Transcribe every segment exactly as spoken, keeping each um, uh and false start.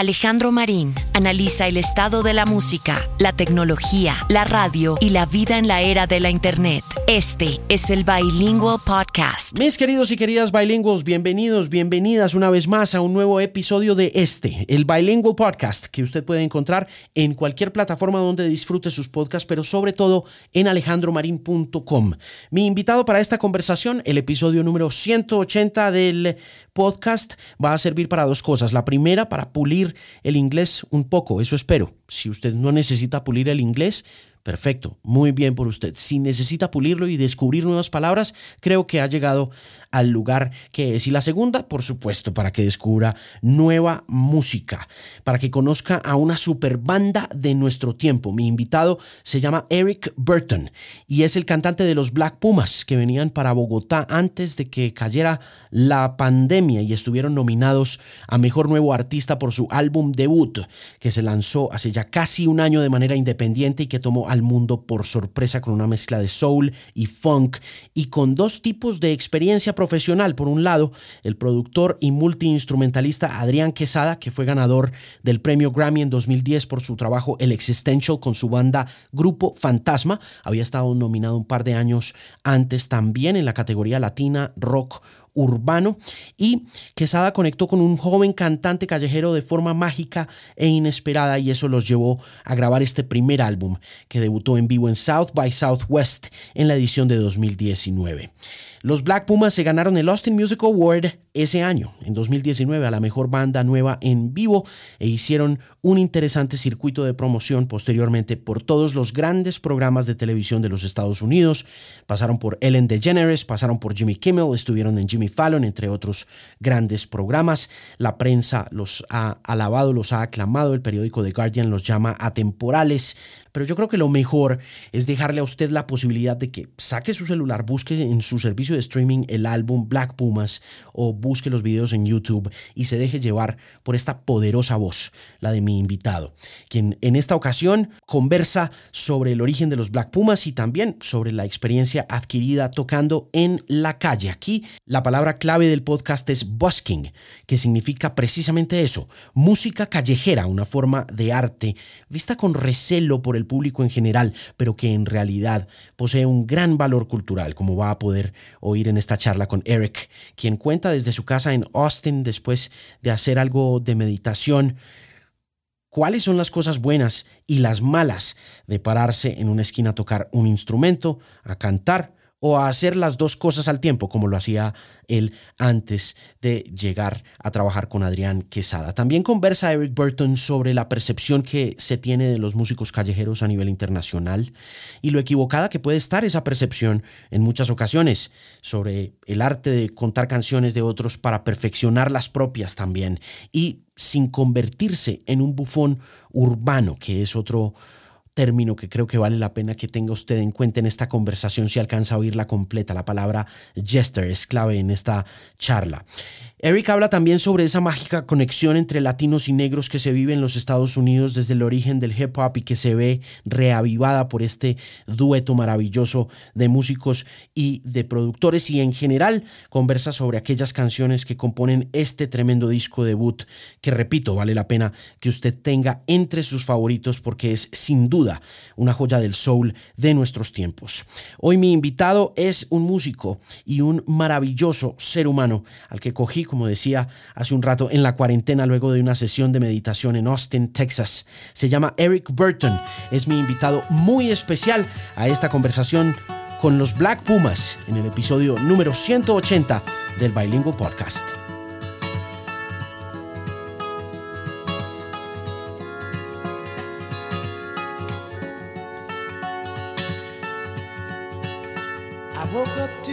Alejandro Marín analiza el estado de la música, la tecnología, la radio y la vida en la era de la Internet. Este es el Bilingual Podcast. Mis queridos y queridas bilingües, bienvenidos, bienvenidas una vez más a un nuevo episodio de este, el Bilingual Podcast, que usted puede encontrar en cualquier plataforma donde disfrute sus podcasts, pero sobre todo en alejandro marín punto com. Mi invitado para esta conversación, el episodio número ciento ochenta del podcast, va a servir para dos cosas. La primera, para pulir el inglés un poco, eso espero. Si usted no necesita pulir el inglés, perfecto, muy bien por usted. Si necesita pulirlo y descubrir nuevas palabras, creo que ha llegado al lugar que es. Y la segunda, por supuesto, para que descubra nueva música, para que conozca a una super banda de nuestro tiempo. Mi invitado se llama Eric Burton y es el cantante de los Black Pumas, que venían para Bogotá antes de que cayera la pandemia y estuvieron nominados a Mejor Nuevo Artista por su álbum debut, que se lanzó hace ya casi un año de manera independiente y que tomó al mundo por sorpresa con una mezcla de soul y funk y con dos tipos de experiencia profesional. Por un lado, el productor y multiinstrumentalista Adrián Quesada, que fue ganador del premio Grammy en dos mil diez por su trabajo El Existential con su banda Grupo Fantasma. Había estado nominado un par de años antes también en la categoría latina, rock urbano, y Quesada conectó con un joven cantante callejero de forma mágica e inesperada, y eso los llevó a grabar este primer álbum, que debutó en vivo en South by Southwest en la edición de dos mil diecinueve. Los Black Pumas se ganaron el Austin Music Award ese año, en dos mil diecinueve, a la mejor banda nueva en vivo, e hicieron un interesante circuito de promoción posteriormente por todos los grandes programas de televisión de los Estados Unidos. Pasaron por Ellen DeGeneres, pasaron por Jimmy Kimmel, estuvieron en Jimmy Fallon, entre otros grandes programas. La prensa los ha alabado, los ha aclamado, el periódico The Guardian los llama atemporales, pero yo creo que lo mejor es dejarle a usted la posibilidad de que saque su celular, busque en su servicio de streaming el álbum Black Pumas o busque los videos en YouTube y se deje llevar por esta poderosa voz, la de mi invitado, quien en esta ocasión conversa sobre el origen de los Black Pumas y también sobre la experiencia adquirida tocando en la calle. Aquí la palabra clave del podcast es busking, que significa precisamente eso, música callejera, una forma de arte vista con recelo por el público en general, pero que en realidad posee un gran valor cultural, como va a poder oír en esta charla con Eric, quien cuenta desde su casa en Austin, después de hacer algo de meditación, cuáles son las cosas buenas y las malas de pararse en una esquina a tocar un instrumento, a cantar o a hacer las dos cosas al tiempo, como lo hacía él antes de llegar a trabajar con Adrián Quesada. También conversa Eric Burton sobre la percepción que se tiene de los músicos callejeros a nivel internacional y lo equivocada que puede estar esa percepción en muchas ocasiones, sobre el arte de contar canciones de otros para perfeccionar las propias también, y sin convertirse en un bufón urbano, que es otro término que creo que vale la pena que tenga usted en cuenta en esta conversación si alcanza a oírla completa. La palabra jester es clave en esta charla. Eric habla también sobre esa mágica conexión entre latinos y negros que se vive en los Estados Unidos desde el origen del hip hop y que se ve reavivada por este dueto maravilloso de músicos y de productores, y en general conversa sobre aquellas canciones que componen este tremendo disco debut que, repito, vale la pena que usted tenga entre sus favoritos porque es sin duda una joya del soul de nuestros tiempos. Hoy mi invitado es un músico y un maravilloso ser humano al que cogí, como decía hace un rato, en la cuarentena luego de una sesión de meditación en Austin, Texas. Se llama Eric Burton. Es mi invitado muy especial a esta conversación con los Black Pumas en el episodio número ciento ochenta del Bilingual Podcast. Woke up to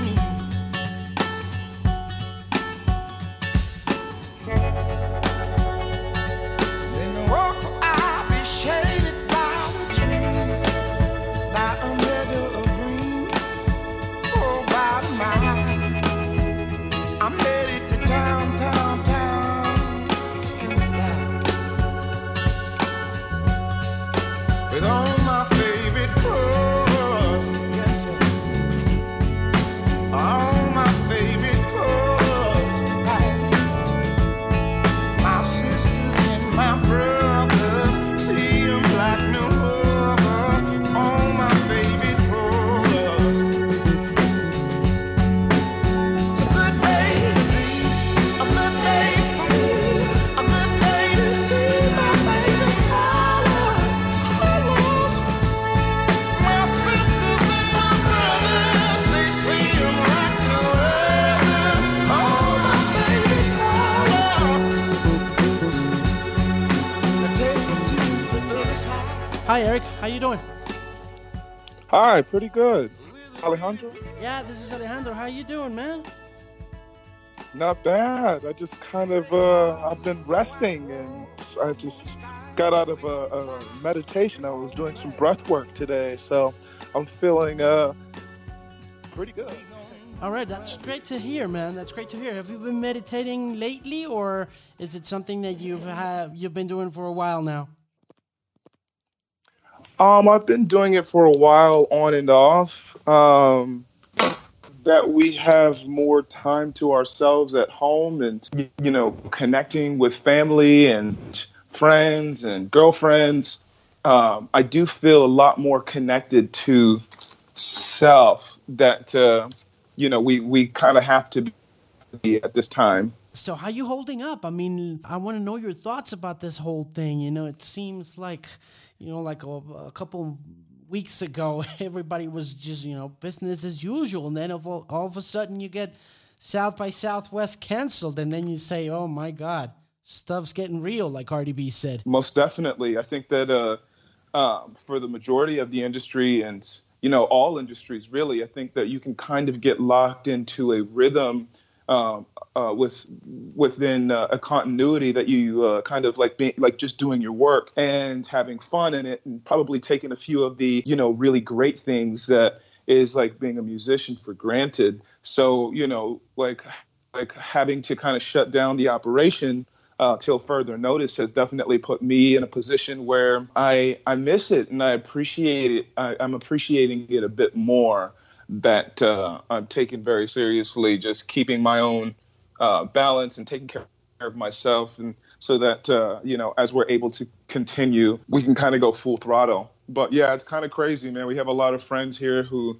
Then I walk, I'll be shaded by the trees. By a meadow of green, four by a mile. I'm headed to downtown. Hi, Eric. How you doing? Hi, pretty good. Alejandro? Yeah, this is Alejandro. How you doing, man? Not bad. I just kind of, uh, I've been resting, and I just got out of a, a meditation. I was doing some breath work today, so I'm feeling uh, pretty good. All right, that's great to hear, man. That's great to hear. Have you been meditating lately, or is it something that you've have, you've been doing for a while now? Um, I've been doing it for a while, on and off. Um, that we have more time to ourselves at home and, you know, connecting with family and friends and girlfriends. Um, I do feel a lot more connected to self that, uh, you know, we, we kind of have to be at this time. So how are you holding up? I mean, I want to know your thoughts about this whole thing. You know, it seems like, you know, like a, a couple weeks ago, everybody was just, you know, business as usual. And then all, all of a sudden you get South by Southwest canceled. And then you say, oh, my God, stuff's getting real, like Cardi B said. Most definitely. I think that uh, um, for the majority of the industry and, you know, all industries, really, I think that you can kind of get locked into a rhythm um, uh, with within uh, a continuity that you uh, kind of like being like just doing your work and having fun in it, and probably taking a few of the, you know, really great things that is like being a musician for granted. So, you know, like like having to kind of shut down the operation Uh, till further notice has definitely put me in a position where I I miss it, and I appreciate it. I, I'm appreciating it a bit more, that uh, I'm taking very seriously, just keeping my own uh, balance and taking care of myself, and so that, uh, you know, as we're able to continue, we can kind of go full throttle. But yeah, it's kind of crazy, man. We have a lot of friends here who,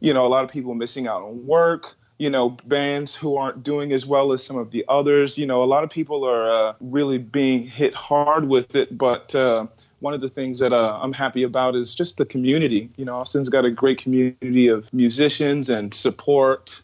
you know, a lot of people missing out on work. You know, bands who aren't doing as well as some of the others. You know, a lot of people are uh, really being hit hard with it. But uh, one of the things that uh, I'm happy about is just the community. You know, Austin's got a great community of musicians and support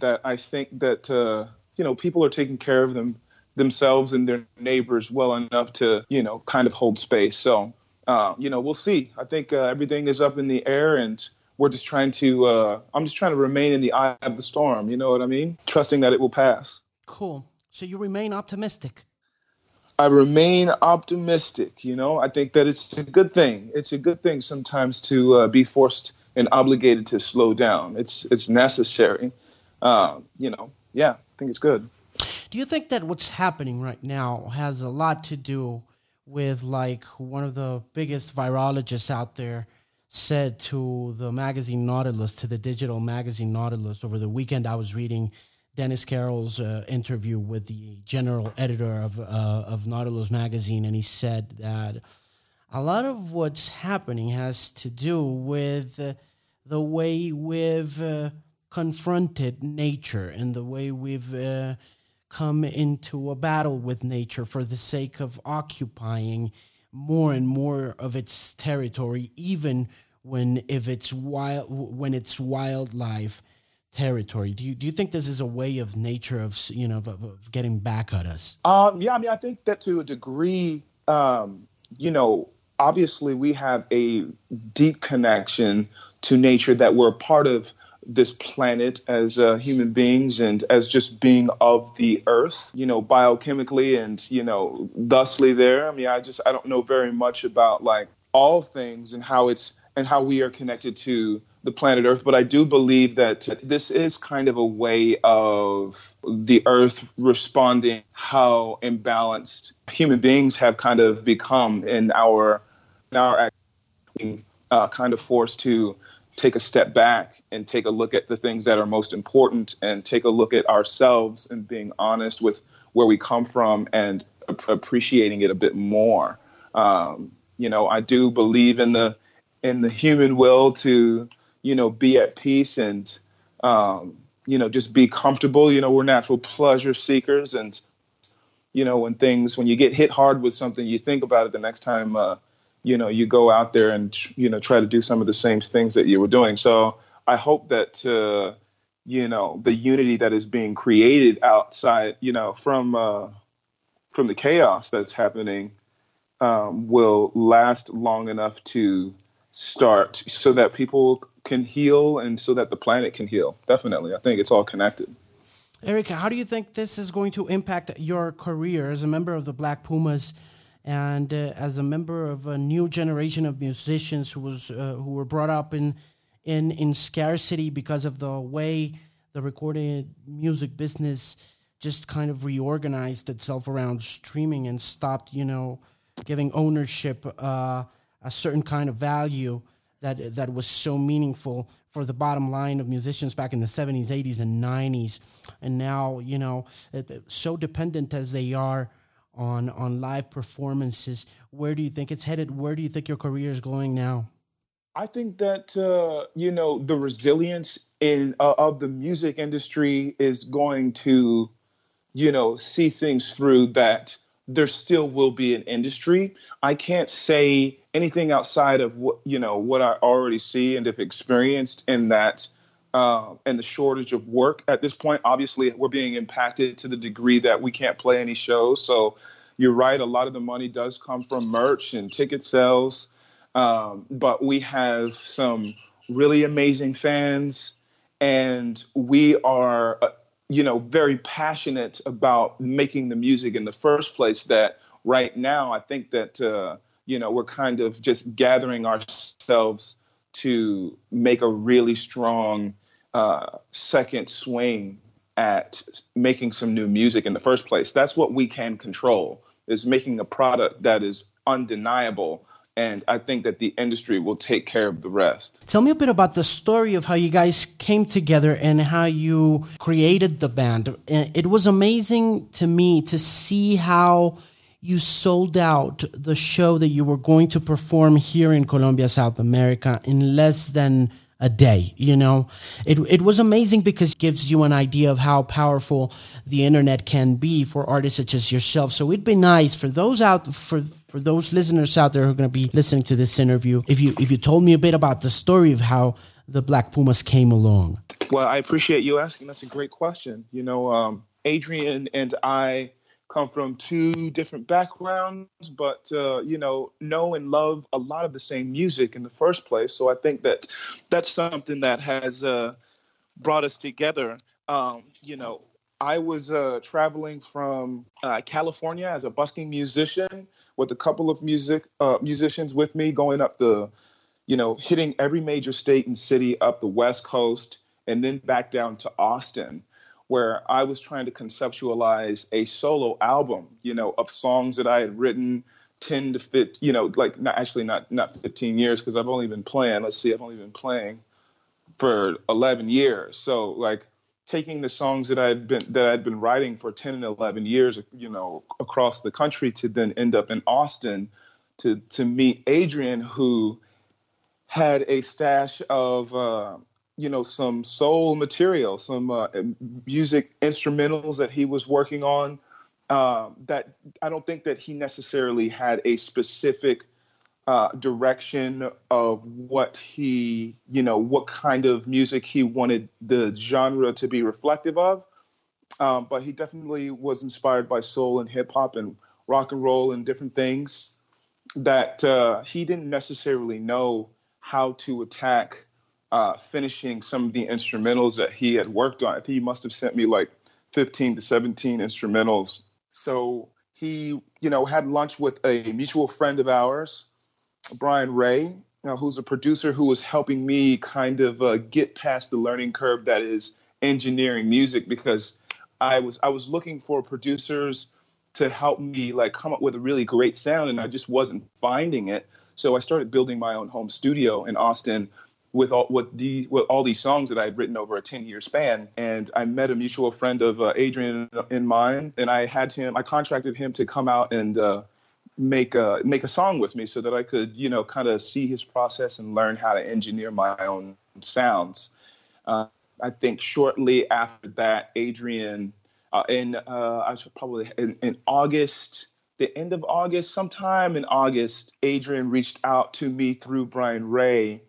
that I think that, uh, you know, people are taking care of them themselves and their neighbors well enough to, you know, kind of hold space. So, uh, you know, we'll see. I think uh, everything is up in the air, and we're just trying to, uh, I'm just trying to remain in the eye of the storm, you know what I mean? Trusting that it will pass. Cool. So you remain optimistic? I remain optimistic, you know? I think that it's a good thing. It's a good thing sometimes to uh, be forced and obligated to slow down. It's it's necessary. Uh, you know, yeah, I think it's good. Do you think that what's happening right now has a lot to do with, like, one of the biggest virologists out there said to the magazine Nautilus, to the digital magazine Nautilus over the weekend? I was reading Dennis Carroll's uh, interview with the general editor of uh, of Nautilus magazine, and he said that a lot of what's happening has to do with uh, the way we've uh, confronted nature and the way we've uh, come into a battle with nature for the sake of occupying more and more of its territory, even when if it's wild, when it's wildlife territory. Do you do you think this is a way of nature of you know of, of getting back at us? Um, yeah, I mean, I think that to a degree, um, you know, obviously we have a deep connection to nature, that we're a part of this planet as uh, human beings and as just being of the earth, you know, biochemically and, you know, thusly there. I mean, I just, I don't know very much about like all things and how it's, and how we are connected to the planet Earth. But I do believe that this is kind of a way of the earth responding how imbalanced human beings have kind of become in our, in our uh, kind of forced to take a step back and take a look at the things that are most important, and take a look at ourselves and being honest with where we come from and ap- appreciating it a bit more. Um, you know, I do believe in the, in the human will to, you know, be at peace and, um, you know, just be comfortable. You know, we're natural pleasure seekers, and, you know, when things, when you get hit hard with something, you think about it the next time, uh, you know, you go out there and, you know, try to do some of the same things that you were doing. So I hope that, uh, you know, the unity that is being created outside, you know, from uh, from the chaos that's happening, um, will last long enough to start so that people can heal and so that the planet can heal. Definitely. I think it's all connected. Erica, how do you think this is going to impact your career as a member of the Black Pumas and uh, as a member of a new generation of musicians who was uh, who were brought up in in in scarcity because of the way the recorded music business just kind of reorganized itself around streaming and stopped, you know, giving ownership uh, a certain kind of value that that was so meaningful for the bottom line of musicians back in the seventies, eighties, and nineties. And now, you know, so dependent as they are on on live performances, where do you think it's headed? Where do you think your career is going now? I think that, uh, you know, the resilience in uh, of the music industry is going to, you know, see things through that there still will be an industry. I can't say anything outside of what, you know, what I already see and have experienced in that uh, and the shortage of work at this point. Obviously, we're being impacted to the degree that we can't play any shows. So you're right. A lot of the money does come from merch and ticket sales. Um, but we have some really amazing fans, and we are, uh, you know, very passionate about making the music in the first place that right now I think that, uh, you know, we're kind of just gathering ourselves to make a really strong uh, second swing at making some new music in the first place. That's what we can control, is making a product that is undeniable. And I think that the industry will take care of the rest. Tell me a bit about the story of how you guys came together and how you created the band. It was amazing to me to see how you sold out the show that you were going to perform here in Colombia, South America, in less than a day, you know. It it was amazing because it gives you an idea of how powerful the internet can be for artists such as yourself. So it'd be nice for those out for for those listeners out there who are going to be listening to this interview, if you if you told me a bit about the story of how the Black Pumas came along. Well, I appreciate you asking. That's a great question. You know, um, Adrian and I come from two different backgrounds, but, uh, you know, know and love a lot of the same music in the first place. So I think that that's something that has uh, brought us together. Um, you know, I was uh, traveling from uh, California as a busking musician with a couple of music uh, musicians with me, going up the, you know, hitting every major state and city up the West Coast and then back down to Austin, where I was trying to conceptualize a solo album, you know, of songs that I had written ten to fifteen, you know, like not actually not not fifteen years because I've only been playing. Let's see, I've only been playing for eleven years. So like taking the songs that I had been that I'd been writing for ten and eleven years, you know, across the country to then end up in Austin to to meet Adrian, who had a stash of Uh, you know, some soul material, some uh, music instrumentals that he was working on uh, that I don't think that he necessarily had a specific uh, direction of what he, you know, what kind of music he wanted the genre to be reflective of. Um, but he definitely was inspired by soul and hip hop and rock and roll and different things that uh, he didn't necessarily know how to attack Uh, finishing some of the instrumentals that he had worked on. He must have sent me like fifteen to seventeen instrumentals. So he, you know, had lunch with a mutual friend of ours, Brian Ray, you know, who's a producer who was helping me kind of uh, get past the learning curve that is engineering music, because I was I was looking for producers to help me like come up with a really great sound, and I just wasn't finding it. So I started building my own home studio in Austin with all with the with all these songs that I had written over a ten-year span. And I met a mutual friend of uh, Adrian in mine, and I had him, I contracted him to come out and uh, make a make a song with me so that I could, you know, kind of see his process and learn how to engineer my own sounds. Uh, I think shortly after that, Adrian uh, in uh, I should probably in, in August. The end of August, sometime in August, Adrian reached out to me through Brian Ray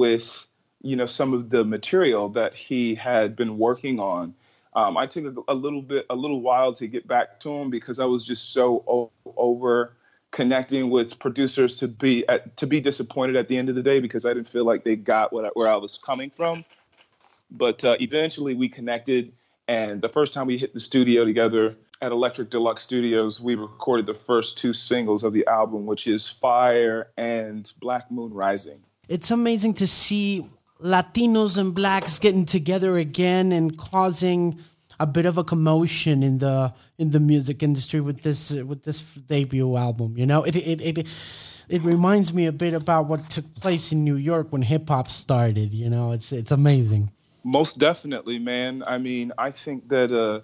with, you know, some of the material that he had been working on. Um, I took a, a little bit, a little while to get back to him because I was just so o- over connecting with producers to be at, to be disappointed at the end of the day, because I didn't feel like they got what I, where I was coming from. But uh, eventually we connected, and the first time we hit the studio together at Electric Deluxe Studios, we recorded the first two singles of the album, which is Fire and Black Moon Rising. It's amazing to see Latinos and Blacks getting together again and causing a bit of a commotion in the in the music industry with this with this debut album. You know, it it it it reminds me a bit about what took place in New York when hip hop started. You know, it's it's amazing. Most definitely, man. I mean, I think that uh,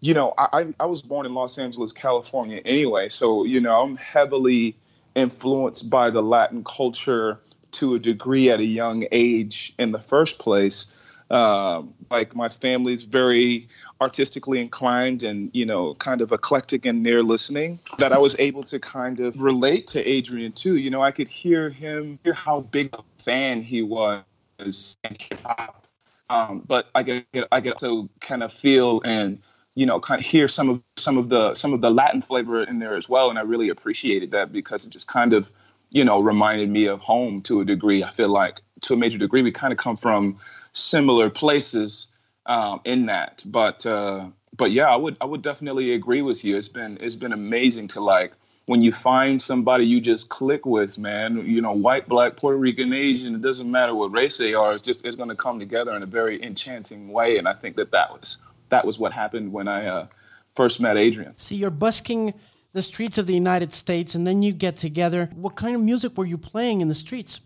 you know, I I was born in Los Angeles, California, anyway, so you know, I'm heavily influenced by the Latin culture to a degree at a young age in the first place. Um, like my family's very artistically inclined and, you know, kind of eclectic in their listening, that I was able to kind of relate to Adrián too. You know, I could hear him, hear how big a fan he was in hip hop. Um, but I could, I could also kind of feel and, you know, kind of hear some of, some of the, some of the Latin flavor in there as well. And I really appreciated that, because it just kind of, you know, reminded me of home to a degree. I feel like to a major degree, we kind of come from similar places um, in that. But uh, but yeah, I would I would definitely agree with you. It's been it's been amazing to, like, when you find somebody you just click with, man, you know, white, black, Puerto Rican, Asian, it doesn't matter what race they are. It's just it's going to come together in a very enchanting way. And I think that that was that was what happened when I uh, first met Adrián. So you're busking the streets of the United States, and then you get together. What kind of music were you playing in the streets?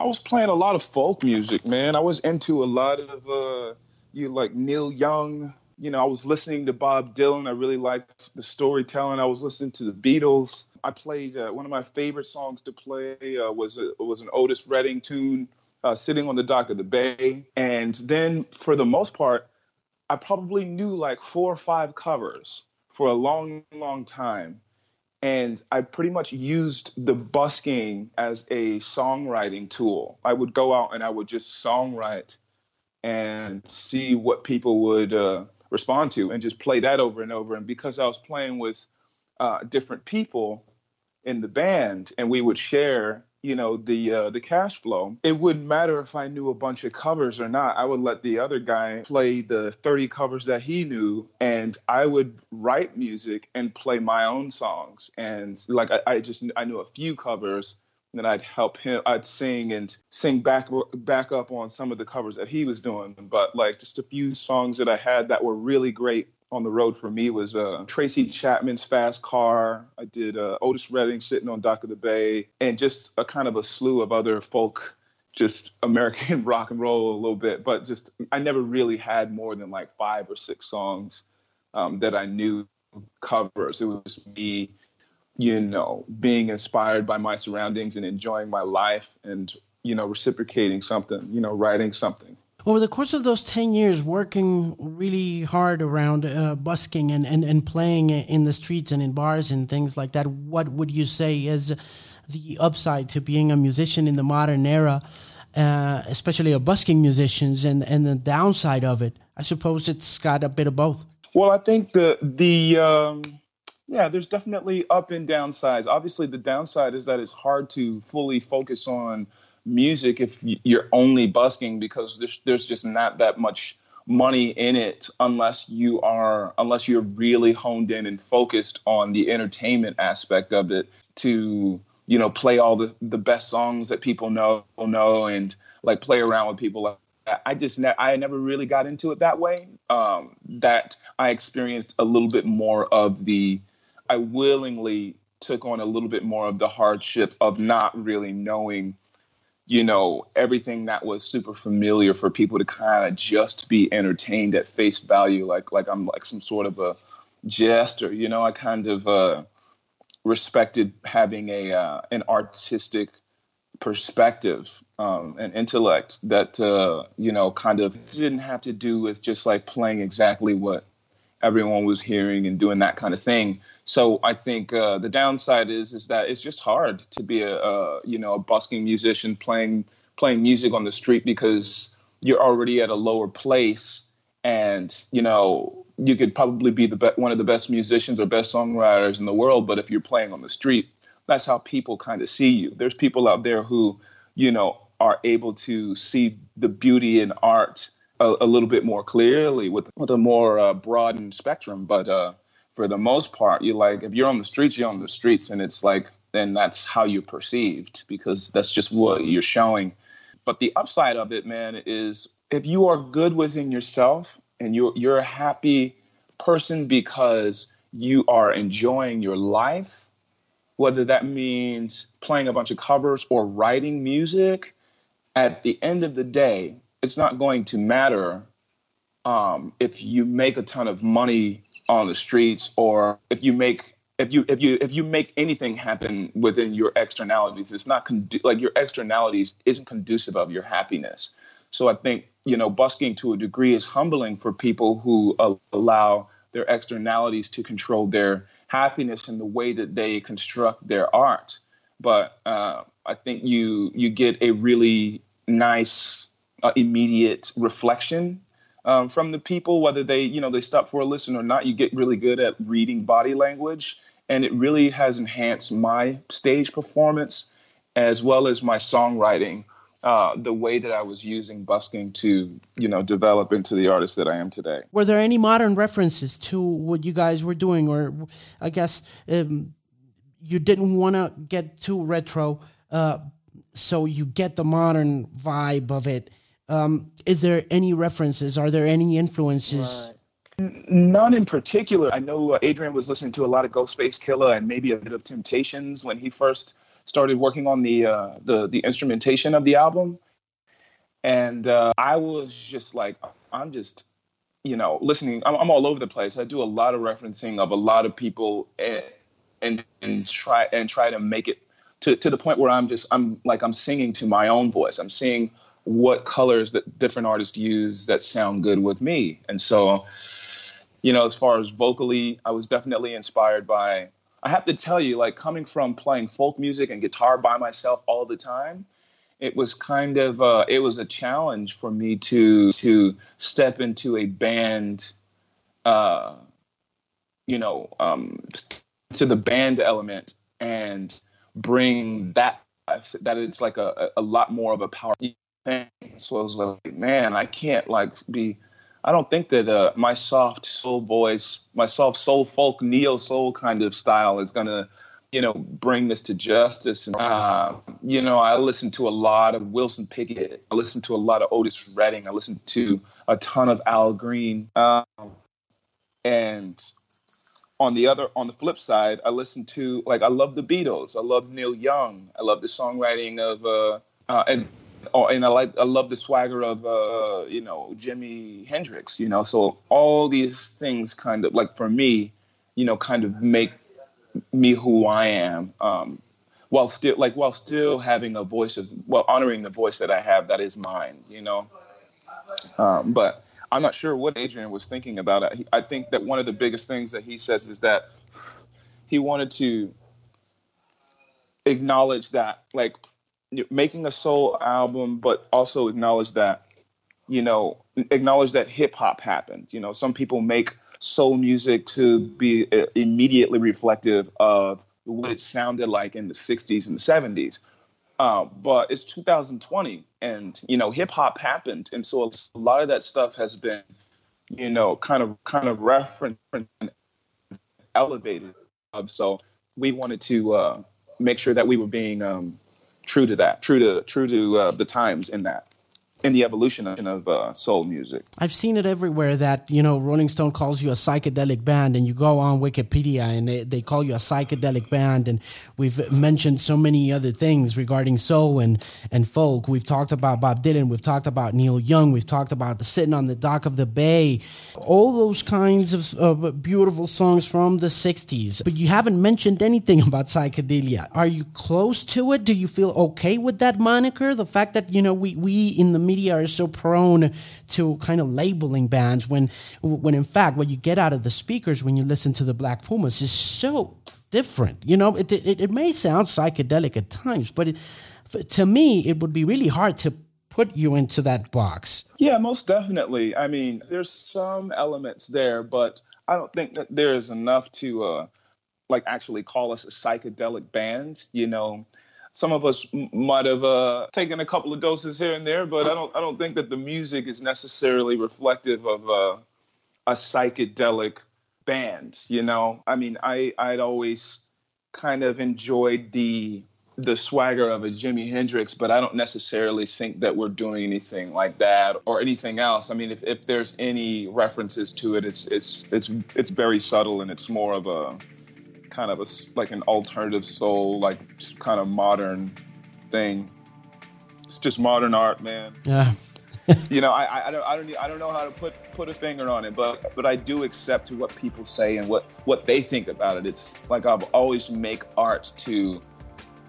I was playing a lot of folk music, man. I was into a lot of, uh, you know, like Neil Young. You know, I was listening to Bob Dylan. I really liked the storytelling. I was listening to the Beatles. I played uh, one of my favorite songs to play uh, was a, was an Otis Redding tune, uh, Sitting on the Dock of the Bay. And then, for the most part, I probably knew like four or five covers for a long, long time. And I pretty much used the busking as a songwriting tool. I would go out and I would just songwrite and see what people would uh, respond to, and just play that over and over. And because I was playing with uh, different people in the band, and we would share, you know, the uh, the cash flow, it wouldn't matter if I knew a bunch of covers or not. I would let the other guy play the thirty covers that he knew, and I would write music and play my own songs. And like I, I just I knew a few covers, and then I'd help him. I'd sing and sing back back up on some of the covers that he was doing. But like just a few songs that I had that were really great on the road for me was uh, Tracy Chapman's Fast Car. I did uh, Otis Redding, Sitting on Dock of the Bay, and just a kind of a slew of other folk, just American rock and roll a little bit. But just I never really had more than like five or six songs um, that I knew covers. It was me, you know, being inspired by my surroundings and enjoying my life and, you know, reciprocating something, you know, writing something. Over the course of those ten years, working really hard around uh, busking and, and, and playing in the streets and in bars and things like that, what would you say is the upside to being a musician in the modern era, uh, especially a busking musicians, and, and the downside of it? I suppose it's got a bit of both. Well, I think the, the um, yeah, there's definitely up and downsides. Obviously, the downside is that it's hard to fully focus on music if you're only busking, because there's there's just not that much money in it unless you are unless you're really honed in and focused on the entertainment aspect of it, to, you know, play all the, the best songs that people know know and like play around with people. I just ne- I never really got into it that way. Um, that I experienced a little bit more of the I willingly took on a little bit more of the hardship of not really knowing, you know, everything that was super familiar for people to kind of just be entertained at face value. Like, like I'm like some sort of a jester, you know. I kind of uh, respected having a, uh, an artistic perspective um, and intellect that, uh, you know, kind of didn't have to do with just like playing exactly what everyone was hearing and doing that kind of thing. So I think uh, the downside is is that it's just hard to be a, a you know a busking musician playing playing music on the street, because you're already at a lower place, and you know you could probably be the be- one of the best musicians or best songwriters in the world, but if you're playing on the street, that's how people kind of see you. There's people out there who, you know, are able to see the beauty in art a, a little bit more clearly with, with a more uh, broadened spectrum. But uh, for the most part, you're like, if you're on the streets, you're on the streets. And it's like, then that's how you're perceived because that's just what you're showing. But the upside of it, man, is if you are good within yourself and you're, you're a happy person because you are enjoying your life, whether that means playing a bunch of covers or writing music, at the end of the day, it's not going to matter um, if you make a ton of money on the streets or if you make if you if you if you make anything happen within your externalities. It's not condu- like your externalities isn't conducive of your happiness. So I think, you know, busking to a degree is humbling for people who uh, allow their externalities to control their happiness in the way that they construct their art. But uh, I think you you get a really nice uh, immediate reflection um, from the people, whether they, you know, they stop for a listen or not. You get really good at reading body language, and it really has enhanced my stage performance as well as my songwriting. Uh, the way that I was using busking to, you know, develop into the artist that I am today. Were there any modern references to what you guys were doing? Or I guess um, you didn't want to get too retro, uh, so you get the modern vibe of it. Um, is there any references? Are there any influences? Right. None in particular. I know uh, Adrián was listening to a lot of Ghostface Killer and maybe a bit of Temptations when he first started working on the, uh, the the instrumentation of the album. And uh, I was just like, I'm just, you know, listening. I'm, I'm all over the place. I do a lot of referencing of a lot of people and and, and try and try to make it to, to the point where I'm just, I'm like, I'm singing to my own voice. I'm seeing what colors that different artists use that sound good with me. And so, you know, as far as vocally, I was definitely inspired by, I have to tell you, like, coming from playing folk music and guitar by myself all the time, it was kind of uh, it was a challenge for me to to step into a band, uh, you know, um, to the band element and bring that that it's like a a lot more of a powerful thing. So I was like, man, I can't like be. I don't think that uh, my soft soul voice, my soft soul folk, neo soul kind of style is going to, you know, bring this to justice. And, uh, you know, I listened to a lot of Wilson Pickett. I listened to a lot of Otis Redding. I listened to a ton of Al Green. Um, and on the other, on the flip side, I listened to, like, I love the Beatles. I love Neil Young. I love the songwriting of, uh, uh, and Oh, and I like I love the swagger of, uh, you know, Jimi Hendrix, you know, so all these things kind of like for me, you know, kind of make me who I am um, while still like while still having a voice of well, honoring the voice that I have that is mine, you know, um, but I'm not sure what Adrián was thinking about. I, I think that one of the biggest things that he says is that he wanted to acknowledge that, like, making a soul album, but also acknowledge that, you know, acknowledge that hip hop happened. You know, some people make soul music to be immediately reflective of what it sounded like in the sixties and the seventies. Uh, but it's two thousand twenty and, you know, hip hop happened. And so a lot of that stuff has been, you know, kind of kind of referenced and elevated. So we wanted to uh, make sure that we were being um True to that, true to true to uh, the times in that, in the evolution of, of uh, soul music. I've seen it everywhere that, you know, Rolling Stone calls you a psychedelic band, and you go on Wikipedia and they, they call you a psychedelic band. And we've mentioned so many other things regarding soul and, and folk. We've talked about Bob Dylan. We've talked about Neil Young. We've talked about Sitting on the Dock of the Bay. All those kinds of, of beautiful songs from the sixties. But you haven't mentioned anything about psychedelia. Are you close to it? Do you feel okay with that moniker? The fact that, you know, we, we in the media are so prone to kind of labeling bands when when in fact what you get out of the speakers when you listen to the Black Pumas is so different. You know, it it, it may sound psychedelic at times, but it, to me it would be really hard to put you into that box. Yeah, most definitely. I mean, there's some elements there, but I don't think that there is enough to uh, like actually call us psychedelic bands. You know, some of us m- might have uh, taken a couple of doses here and there, but I don't I don't think that the music is necessarily reflective of uh, a psychedelic band. You know, I mean, I I'd always kind of enjoyed the the swagger of a Jimi Hendrix, but I don't necessarily think that we're doing anything like that or anything else. I mean, if, if there's any references to it, it's it's it's it's very subtle, and it's more of a kind of a like an alternative soul, like kind of modern thing. It's just modern art, man. Yeah. You know, I I don't I don't I don't know how to put, put a finger on it, but but I do accept what people say and what, what they think about it. It's like I've always make art to,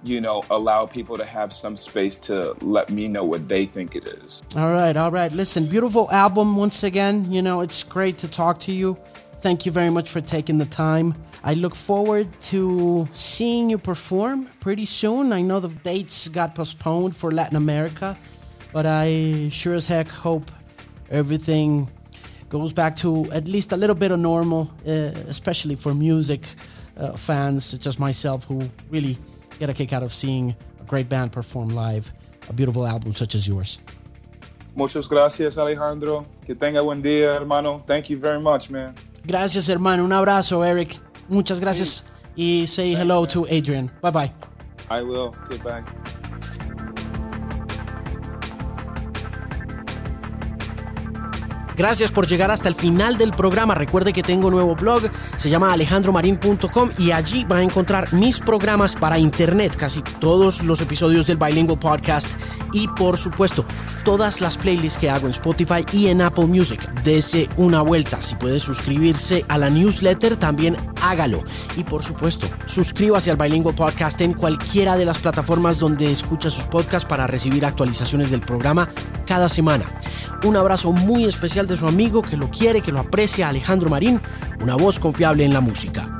you know, allow people to have some space to let me know what they think it is. All right, all right. Listen, beautiful album once again. You know, it's great to talk to you. Thank you very much for taking the time. I look forward to seeing you perform pretty soon. I know the dates got postponed for Latin America, but I sure as heck hope everything goes back to at least a little bit of normal, uh, especially for music uh, fans such as myself who really get a kick out of seeing a great band perform live, a beautiful album such as yours. Muchas gracias, Alejandro. Que tenga buen día, hermano. Thank you very much, man. Gracias, hermano. Un abrazo, Eric. Muchas gracias. Y say Thanks, hello man. To Adrian. Bye-bye. I will. Goodbye. Gracias por llegar hasta el final del programa. Recuerde que tengo un nuevo blog, se llama alejandro marin punto com, y allí va a encontrar mis programas para internet, casi todos los episodios del Bilingual Podcast y, por supuesto, todas las playlists que hago en Spotify y en Apple Music. Dese una vuelta. Si puede suscribirse a la newsletter, también hágalo. Y, por supuesto, suscríbase al Bilingual Podcast en cualquiera de las plataformas donde escucha sus podcasts para recibir actualizaciones del programa cada semana. Un abrazo muy especial de su amigo que lo quiere, que lo aprecia, Alejandro Marín, una voz confiable en la música.